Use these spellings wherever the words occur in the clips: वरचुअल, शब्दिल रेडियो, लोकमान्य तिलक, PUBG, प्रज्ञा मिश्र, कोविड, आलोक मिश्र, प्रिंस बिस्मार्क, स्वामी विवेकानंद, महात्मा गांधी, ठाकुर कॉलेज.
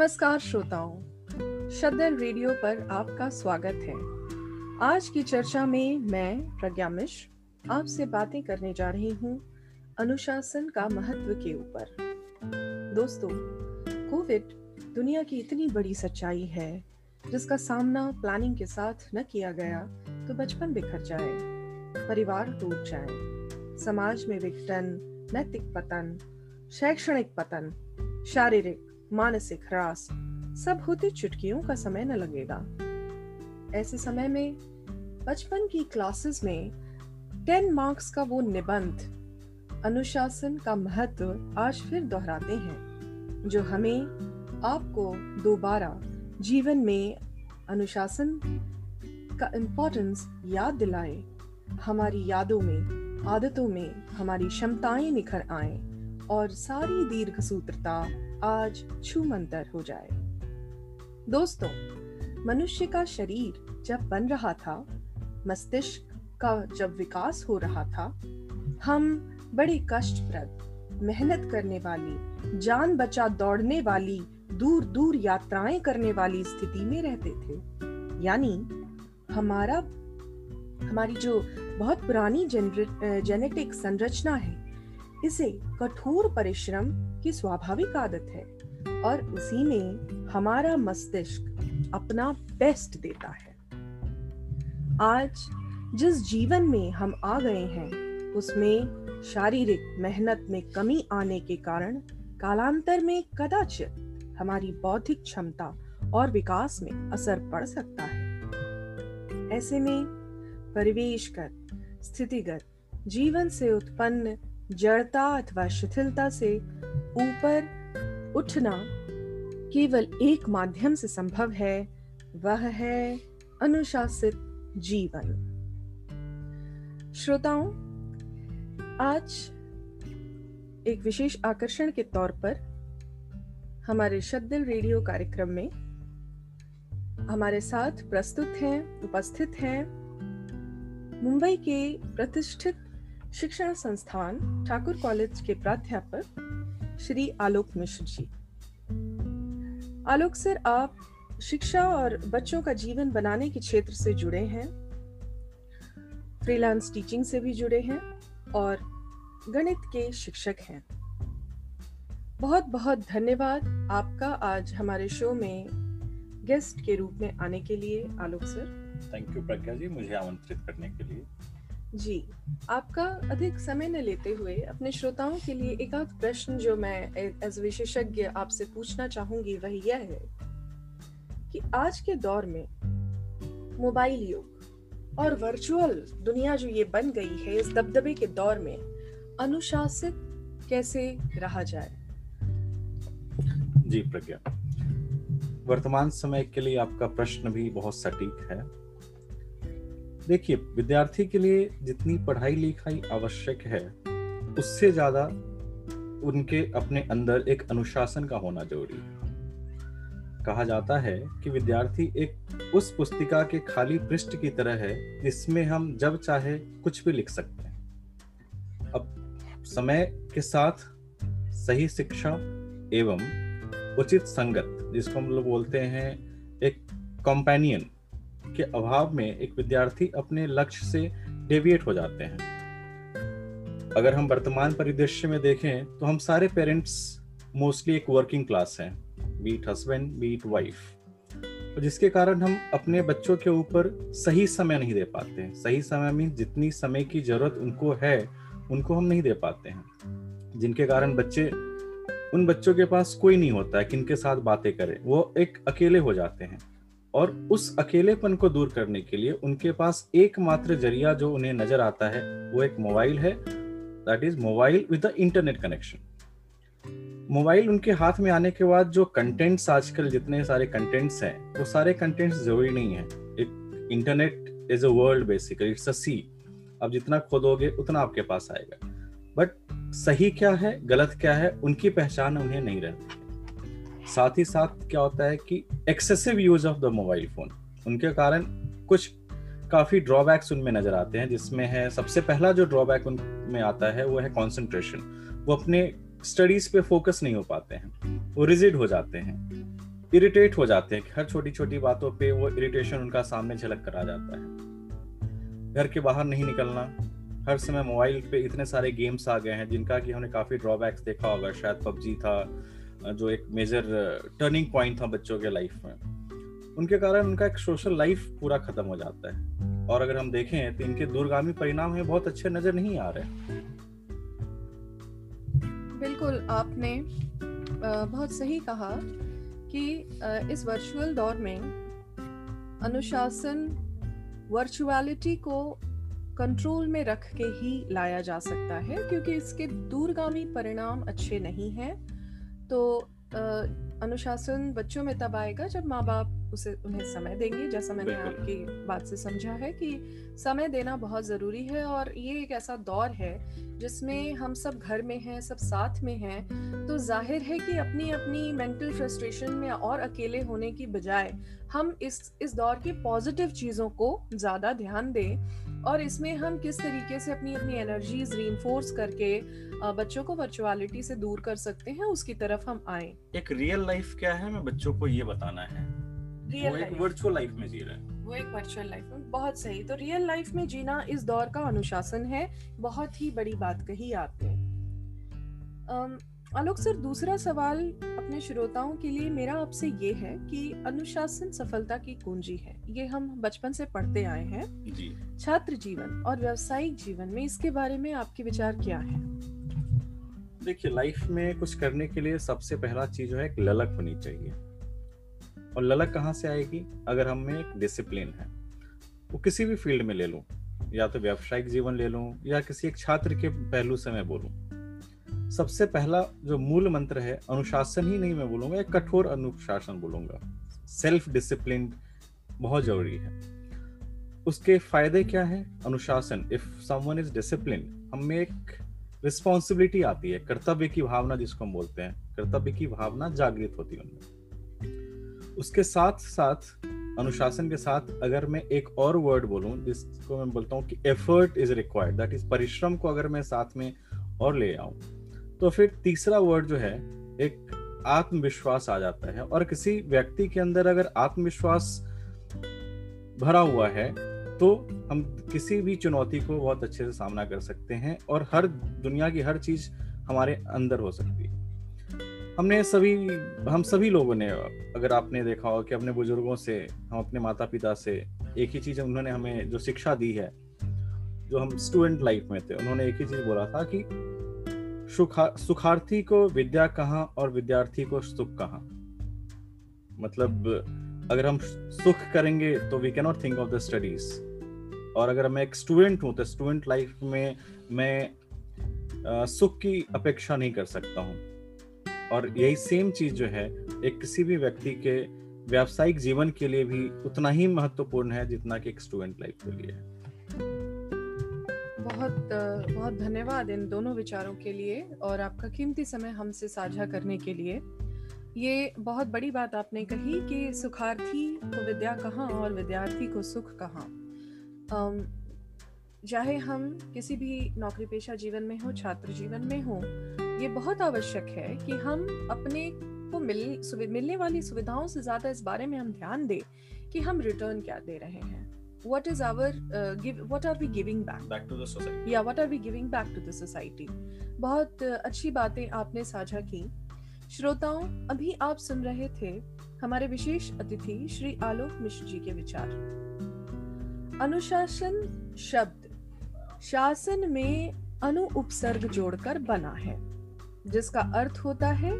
नमस्कार श्रोताओं, शब्दिल रेडियो पर आपका स्वागत है। आज की चर्चा में मैं प्रज्ञा मिश्र आपसे बातें करने जा रही हूँ अनुशासन का महत्व के ऊपर। दोस्तों, कोविड दुनिया की इतनी बड़ी सच्चाई है जिसका सामना प्लानिंग के साथ न किया गया तो बचपन बिखर जाए, परिवार टूट जाए, समाज में विघटन, नैतिक पतन, शैक्षणिक पतन, शारीरिक मानसिक ह्रास सब होते चुटकियों का समय न लगेगा। ऐसे समय में बचपन की क्लासेस में 10 मार्क्स का वो निबंध अनुशासन का महत्व आज फिर दोहराते हैं, जो हमें आपको दोबारा जीवन में अनुशासन का इम्पोर्टेंस याद दिलाए, हमारी यादों में, आदतों में हमारी क्षमताएं निखर आए और सारी दीर्घ सूत्रता आज छूमंतर हो जाए। दोस्तों, मनुष्य का शरीर जब बन रहा था, मस्तिष्क का जब विकास हो रहा था, हम बड़े कष्टप्रद, मेहनत करने वाली, जान बचा दौड़ने वाली, दूर दूर यात्राएं करने वाली स्थिति में रहते थे। यानी हमारी जो बहुत पुरानी जेनेटिक संरचना है, इसे कठोर परिश्रम की स्वाभाविक आदत है और उसी में हमारा मस्तिष्क अपना बेस्ट देता है। आज जिस जीवन में हम आ गए हैं, उसमें शारीरिक मेहनत में कमी आने के कारण कालांतर में कदाचित हमारी बौद्धिक क्षमता और विकास में असर पड़ सकता है। ऐसे में परिवेशगत, स्थितिगत जीवन से उत्पन्न जड़ता अथवा शिथिलता से ऊपर उठना केवल एक माध्यम से संभव है, वह है अनुशासित जीवन। श्रोताओं, आज एक विशेष आकर्षण के तौर पर हमारे शब्दिल रेडियो कार्यक्रम में हमारे साथ उपस्थित हैं मुंबई के प्रतिष्ठित शिक्षण संस्थान ठाकुर कॉलेज के प्राध्यापक श्री आलोक मिश्र जी। आलोक सर, आप शिक्षा और बच्चों का जीवन बनाने के क्षेत्र से जुड़े हैं, फ्रीलांस टीचिंग से भी जुड़े हैं और गणित के शिक्षक हैं। बहुत बहुत धन्यवाद आपका आज हमारे शो में गेस्ट के रूप में आने के लिए Alok sir. Thank you Pragya ji, मुझे आमंत्रित करने के लिए। जी, आपका अधिक समय न लेते हुए अपने श्रोताओं के लिए एक आध प्रश्न जो मैं एज विशेषज्ञ आपसे पूछना चाहूंगी वह यह है कि आज के दौर में मोबाइल युग और वर्चुअल दुनिया जो ये बन गई है, इस दबदबे के दौर में अनुशासित कैसे रहा जाए? जी प्रज्ञा, वर्तमान समय के लिए आपका प्रश्न भी बहुत सटीक है। देखिए, विद्यार्थी के लिए जितनी पढ़ाई लिखाई आवश्यक है, उससे ज्यादा उनके अपने अंदर एक अनुशासन का होना जरूरी है। कहा जाता है कि विद्यार्थी एक उस पुस्तिका के खाली पृष्ठ की तरह है जिसमें हम जब चाहे कुछ भी लिख सकते हैं। अब समय के साथ सही शिक्षा एवं उचित संगत, जिसको हम लोग बोलते हैं एक कंपेनियन के अभाव में, एक विद्यार्थी अपने लक्ष्य से डेविएट हो जाते हैं। अगर हम वर्तमान परिदृश्य में देखें तो हम सारे पेरेंट्स मोस्टली एक वर्किंग क्लास हैं, बीट हस्बैंड बीट वाइफ, तो जिसके कारण हम अपने बच्चों के ऊपर सही समय नहीं दे पाते हैं। सही समय में जितनी समय की जरूरत उनको है, उनको हम नहीं दे पाते हैं, जिनके कारण उन बच्चों के पास कोई नहीं होता है कि इनके साथ बातें करें। वो एक अकेले हो जाते हैं और उस अकेलेपन को दूर करने के लिए उनके पास एकमात्र जरिया जो उन्हें नजर आता है वो एक मोबाइल है, that is mobile with the internet connection. Mobile उनके हाथ में आने के बाद जो कंटेंट्स, आजकल जितने सारे कंटेंट्स हैं, वो सारे कंटेंट्स जरूरी नहीं है। एक internet is a world, basically it's a sea. आप जितना खोदोगे उतना आपके पास आएगा, बट सही क्या है, गलत क्या है, उनकी पहचान उन्हें नहीं रहती। साथ ही साथ क्या होता है कि excessive use of the mobile phone, उनके कारण कुछ काफी ड्रॉबैक्स उनमें नजर आते हैं, जिसमें है सबसे पहला जो ड्रॉबैक उनमें आता है वो है कंसंट्रेशन। वो अपने स्टडीज पे फोकस नहीं हो पाते हैं, वो रिजिड हो जाते हैं। इरिटेट हो जाते हैं, हर छोटी छोटी बातों पे वो इरिटेशन उनका सामने झलक कर आ जाता है। घर के बाहर नहीं निकलना, हर समय मोबाइल पे इतने सारे गेम्स आ गए हैं जिनका कि हमने काफ़ी ड्रॉबैक्स देखा होगा। शायद PUBG था जो एक मेजर टर्निंग पॉइंट था बच्चों के लाइफ में, उनके कारण उनका एक सोशल लाइफ पूरा ख़त्म हो जाता है। और अगर हम देखें तो इनके दूरगामी परिणाम हमें बहुत अच्छे नज़र नहीं आ रहे। बिल्कुल, आपने बहुत सही कहा कि इस वर्चुअल दौर में अनुशासन वर्चुअलिटी को कंट्रोल में रख के ही लाया जा सकता है, क्योंकि इसके दूरगामी परिणाम अच्छे नहीं हैं। तो अनुशासन बच्चों में तब आएगा जब माँ बाप उन्हें समय देंगे। जैसा मैंने आपकी बात से समझा है कि समय देना बहुत ज़रूरी है, और ये एक ऐसा दौर है जिसमें हम सब घर में हैं, सब साथ में हैं, तो जाहिर है कि अपनी अपनी मेंटल फ्रस्ट्रेशन में और अकेले होने की बजाय हम इस दौर की पॉजिटिव चीज़ों को ज़्यादा ध्यान दें, और इसमें हम किस तरीके से अपनी अपनी एनर्जीज रीइंफोर्स करके बच्चों को वर्चुअलिटी से दूर कर सकते हैं, उसकी तरफ हम आएं। एक रियल लाइफ क्या है मैं बच्चों को ये बताना है, वो एक वर्चुअल लाइफ में जी रहा है। वो एक वर्चुअल लाइफ में, बहुत सही। तो रियल लाइफ में जीना इस दौर का अनुशासन है, बहुत ही बड़ी बात कही आपने। आलोक सर, दूसरा सवाल अपने श्रोताओं के लिए मेरा आपसे ये है कि अनुशासन सफलता की कुंजी है, ये हम बचपन से पढ़ते आए हैं जी। छात्र जीवन और व्यावसायिक जीवन में इसके बारे में आपके विचार क्या है? देखिए, लाइफ में कुछ करने के लिए सबसे पहला चीज है एक ललक होनी चाहिए, और ललक कहाँ से आएगी? अगर हम में एक डिसिप्लिन है, वो किसी भी फील्ड में ले लूँ, या तो व्यावसायिक जीवन ले लूँ या किसी एक छात्र के पहलू से मैं बोलूँ, सबसे पहला जो मूल मंत्र है अनुशासन ही नहीं मैं बोलूँगा, एक कठोर अनुशासन बोलूँगा। सेल्फ डिसिप्लिन बहुत जरूरी है। उसके फायदे क्या है? अनुशासन, इफ समवन इज डिसिप्लिन, हम में एक रिस्पॉन्सिबिलिटी आती है, कर्तव्य की भावना जिसको हम बोलते हैं, कर्तव्य की भावना जागृत होती है उनमें। उसके साथ साथ अनुशासन के साथ अगर मैं एक और वर्ड बोलूं जिसको मैं बोलता हूं कि effort is required, that is परिश्रम को अगर मैं साथ में और ले आऊं, तो फिर तीसरा वर्ड जो है एक आत्मविश्वास आ जाता है। और किसी व्यक्ति के अंदर अगर आत्मविश्वास भरा हुआ है तो हम किसी भी चुनौती को बहुत अच्छे से सामना कर सकते हैं, और हर दुनिया की हर चीज हमारे अंदर हो सकती है। हम सभी लोगों ने, अगर आपने देखा हो कि अपने बुजुर्गों से, हम अपने माता पिता से एक ही चीज़ उन्होंने हमें जो शिक्षा दी है, जो हम स्टूडेंट लाइफ में थे, उन्होंने एक ही चीज़ बोला था कि सुखार्थी को विद्या कहाँ और विद्यार्थी को सुख कहाँ। मतलब अगर हम सुख करेंगे तो we can not think of the studies, और अगर मैं एक स्टूडेंट हूँ तो स्टूडेंट लाइफ में मैं सुख की अपेक्षा नहीं कर सकता हूँ। और यही सेम चीज़ जो है एक किसी भी व्यक्ति के व्यावसायिक जीवन के लिए भी उतना ही महत्वपूर्ण है जितना कि एक स्टूडेंट लाइफ के लिए है। बहुत बहुत धन्यवाद इन दोनों विचारों के लिए और आपका कीमती समय हमसे साझा करने के लिए। ये बहुत बड़ी बात आपने कही कि सुखार्थी को विद्या कहाँ और विद्यार्थी को सुख कहाँ। चाहे हम किसी भी नौकरी पेशा जीवन में हो, छात्र जीवन में हो, ये बहुत आवश्यक है कि हम अपने को मिलने वाली सुविधाओं से ज़्यादा इस बारे में हम ध्यान दें कि हम रिटर्न क्या दे रहे हैं। What are we giving back to the society? बहुत अच्छी बातें आपने साझा की। श्रोताओं, अभी आप सुन रहे थे हमारे विशेष अतिथि श्री आलोक मिश्र जी के विचार। अनुशासन शब्द शासन में अनु उपसर्ग जोड़कर बना है, जिसका अर्थ होता है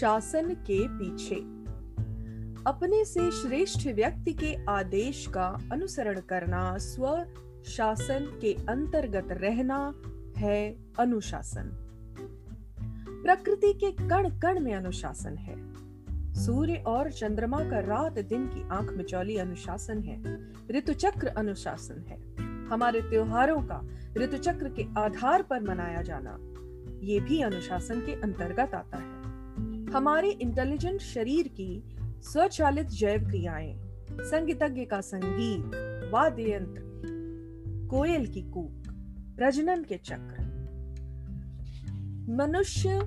शासन के पीछे। अपने से श्रेष्ठ व्यक्ति के आदेश का अनुसरण करना, स्व शासन के अंतर्गत रहना है अनुशासन। प्रकृति के कण कण में अनुशासन है। सूर्य और चंद्रमा का रात दिन की आंख मिचौली अनुशासन है। ऋतुचक्र अनुशासन है। हमारे त्योहारों का ऋतुचक्र के आधार पर मनाया जाना ये भी अनुशासन के अंतर्गत आता है। हमारे इंटेलिजेंट शरीर की स्वचालित जैव क्रियाएं, संगीतज्ञ का संगीत, वाद्य यंत्र, कोयल की कूक, प्रजनन के चक्र, मनुष्य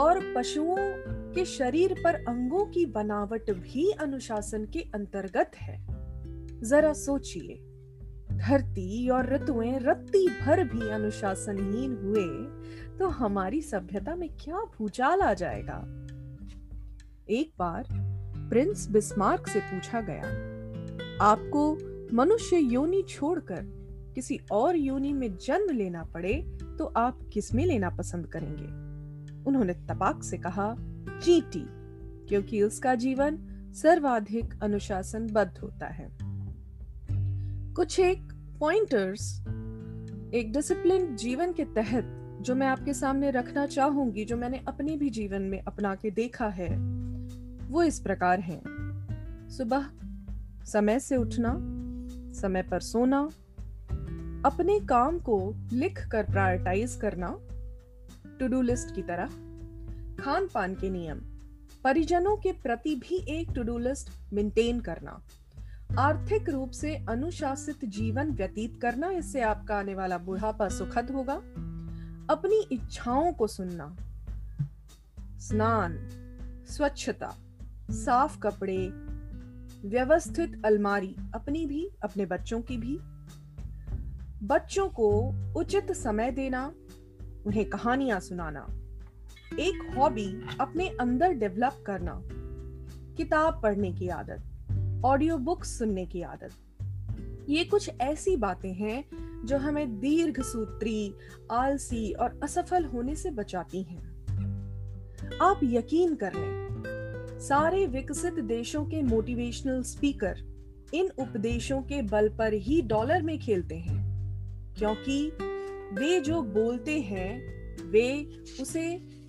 और पशुओं के शरीर पर अंगों की बनावट भी अनुशासन के अंतर्गत है। जरा सोचिए, धरती और ऋतुएं रत्ती भर भी अनुशासनहीन हुए तो हमारी सभ्यता में क्या भूचाल आ जाएगा। एक बार प्रिंस बिस्मार्क से पूछा गया, आपको मनुष्य योनि छोड़कर किसी और योनि में जन्म लेना पड़े तो आप किसमें लेना पसंद करेंगे। उन्होंने तपाक से कहा, चींटी, क्योंकि उसका जीवन सर्वाधिक अनुशासनबद्ध होता है। कुछ एक पॉइंटर्स एक डिसिप्लिन जीवन के तहत जो मैं आपके सामने रखना चाहूंगी, जो मैंने अपने भी जीवन में अपना के देखा है, वो इस प्रकार हैं। सुबह समय से उठना, समय पर सोना, अपने काम को लिख कर प्रायोरिटाइज करना, टू डू लिस्ट की तरह। खान पान के नियम, परिजनों के प्रति भी एक टू डू लिस्ट मेंटेन करना, आर्थिक रूप से अनुशासित जीवन व्यतीत करना, इससे आपका आने वाला बुढ़ापा सुखद होगा। अपनी इच्छाओं को सुनना, स्नान, स्वच्छता, साफ कपड़े, व्यवस्थित अलमारी, अपनी भी अपने बच्चों की भी। बच्चों को उचित समय देना, उन्हें कहानियां सुनाना, एक हॉबी अपने अंदर डेवलप करना, किताब पढ़ने की आदत, ऑडियो बुक्स सुनने की आदत। ये कुछ ऐसी बातें हैं जो हमें दीर्घ सूत्री, आलसी और असफल होने से बचाती हैं। आप यकीन कर लें, सारे विकसित देशों के मोटिवेशनल स्पीकर इन उपदेशों के बल पर ही डॉलर में खेलते हैं, क्योंकि वे जो बोलते हैं वे उसे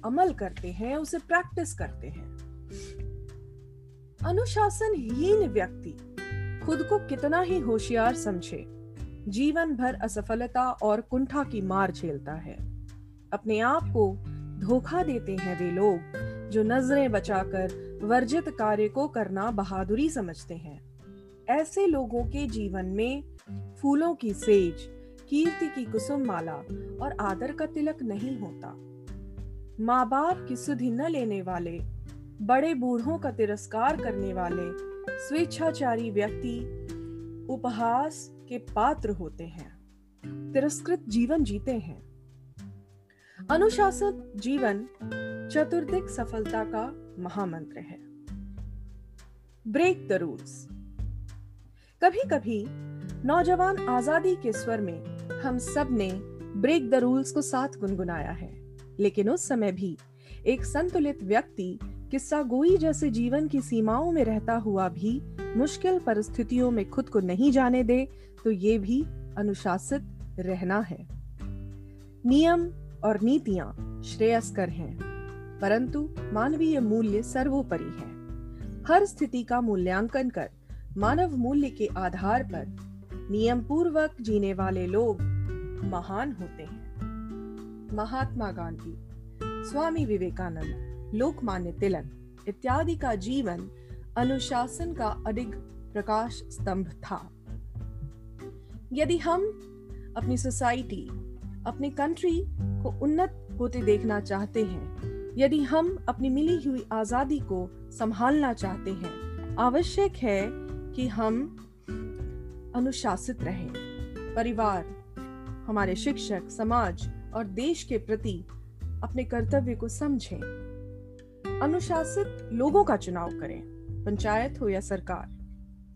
अमल करते हैं, उसे प्रैक्टिस करते हैं। अनुशासनहीन व्यक्ति खुद को कितना ही होशियार समझे, जीवन भर असफलता और कुंठा की मार झेलता है। अपने आप को धोखा देते हैं वे लोग जो नजरें बचाकर वर्जित कार्य को करना बहादुरी समझते हैं। ऐसे लोगों के जीवन में फूलों की सेज, कीर्ति की कुसुम माला और आदर का तिलक नहीं होता। माँ बाप की सुधि न लेने वाले, बड़े बूढ़ों का तिरस्कार करने वाले स्वेच्छाचारी व्यक्ति उपहास के पात्र होते हैं, तिरस्कृत जीवन जीते हैं। अनुशासित जीवन चतुर्दिक सफलता का महामंत्र है। Break the rules. कभी कभी नौजवान आजादी के स्वर में हम सब ने ब्रेक द रूल्स को साथ गुनगुनाया है, लेकिन उस समय भी एक संतुलित व्यक्ति किस्सागोई जैसे जीवन की सीमाओं में रहता हुआ भी मुश्किल परिस्थितियों में खुद को नहीं जाने दे तो ये भी अनुशासित रहना है। नियम और नीतियां श्रेयस्कर हैं, परंतु मानवीय मूल्य सर्वोपरि है। हर स्थिति का मूल्यांकन कर मानव मूल्य के आधार पर नियम पूर्वक जीने वाले लोग महान होते हैं। महात्मा गांधी, स्वामी विवेकानंद, लोकमान्य तिलक इत्यादि का जीवन अनुशासन का अडिग प्रकाश स्तंभ था। यदि हम अपनी सोसाइटी, अपनी कंट्री को उन्नत होते देखना चाहते हैं, यदि हम अपनी मिली हुई आजादी को संभालना चाहते हैं, आवश्यक है कि हम अनुशासित रहें। परिवार, हमारे शिक्षक, समाज और देश के प्रति अपने कर्तव्य को समझें। अनुशासित लोगों का चुनाव करें, पंचायत हो या सरकार,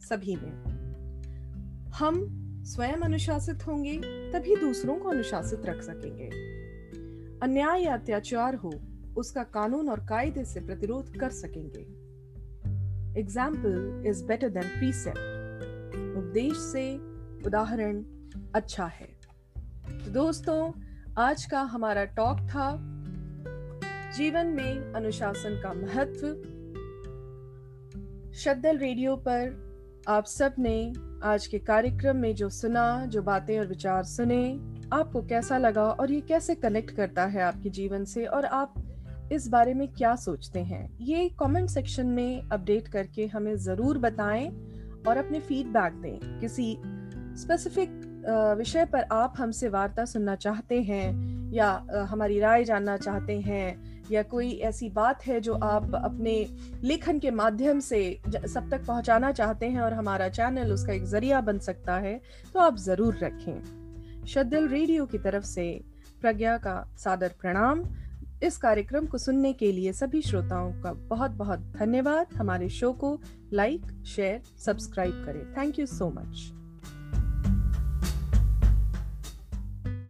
सभी में। हम स्वयं अनुशासित होंगे तभी दूसरों को अनुशासित रख सकेंगे। अन्याय या अत्याचार हो, उसका कानून और कायदे से प्रतिरोध कर सकेंगे। Example is better than precept. उपदेश से उदाहरण अच्छा है। तो दोस्तों, आज का हमारा टॉक था जीवन में अनुशासन का महत्व। शब्दिल रेडियो पर आप सब ने आज के कार्यक्रम में जो सुना, जो बातें और विचार सुने, आपको कैसा लगा और ये कैसे कनेक्ट करता है आपके जीवन से और आप इस बारे में क्या सोचते हैं, ये कमेंट सेक्शन में अपडेट करके हमें ज़रूर बताएं और अपने फीडबैक दें। किसी स्पेसिफिक विषय पर आप हमसे वार्ता सुनना चाहते हैं या हमारी राय जानना चाहते हैं या कोई ऐसी बात है जो आप अपने लेखन के माध्यम से सब तक पहुंचाना चाहते हैं और हमारा चैनल उसका एक जरिया बन सकता है, तो आप जरूर रखें। शब्दिल रेडियो की तरफ से प्रज्ञा का सादर प्रणाम। इस कार्यक्रम को सुनने के लिए सभी श्रोताओं का बहुत बहुत धन्यवाद। हमारे शो को लाइक, शेयर, सब्सक्राइब करें। Thank you so much.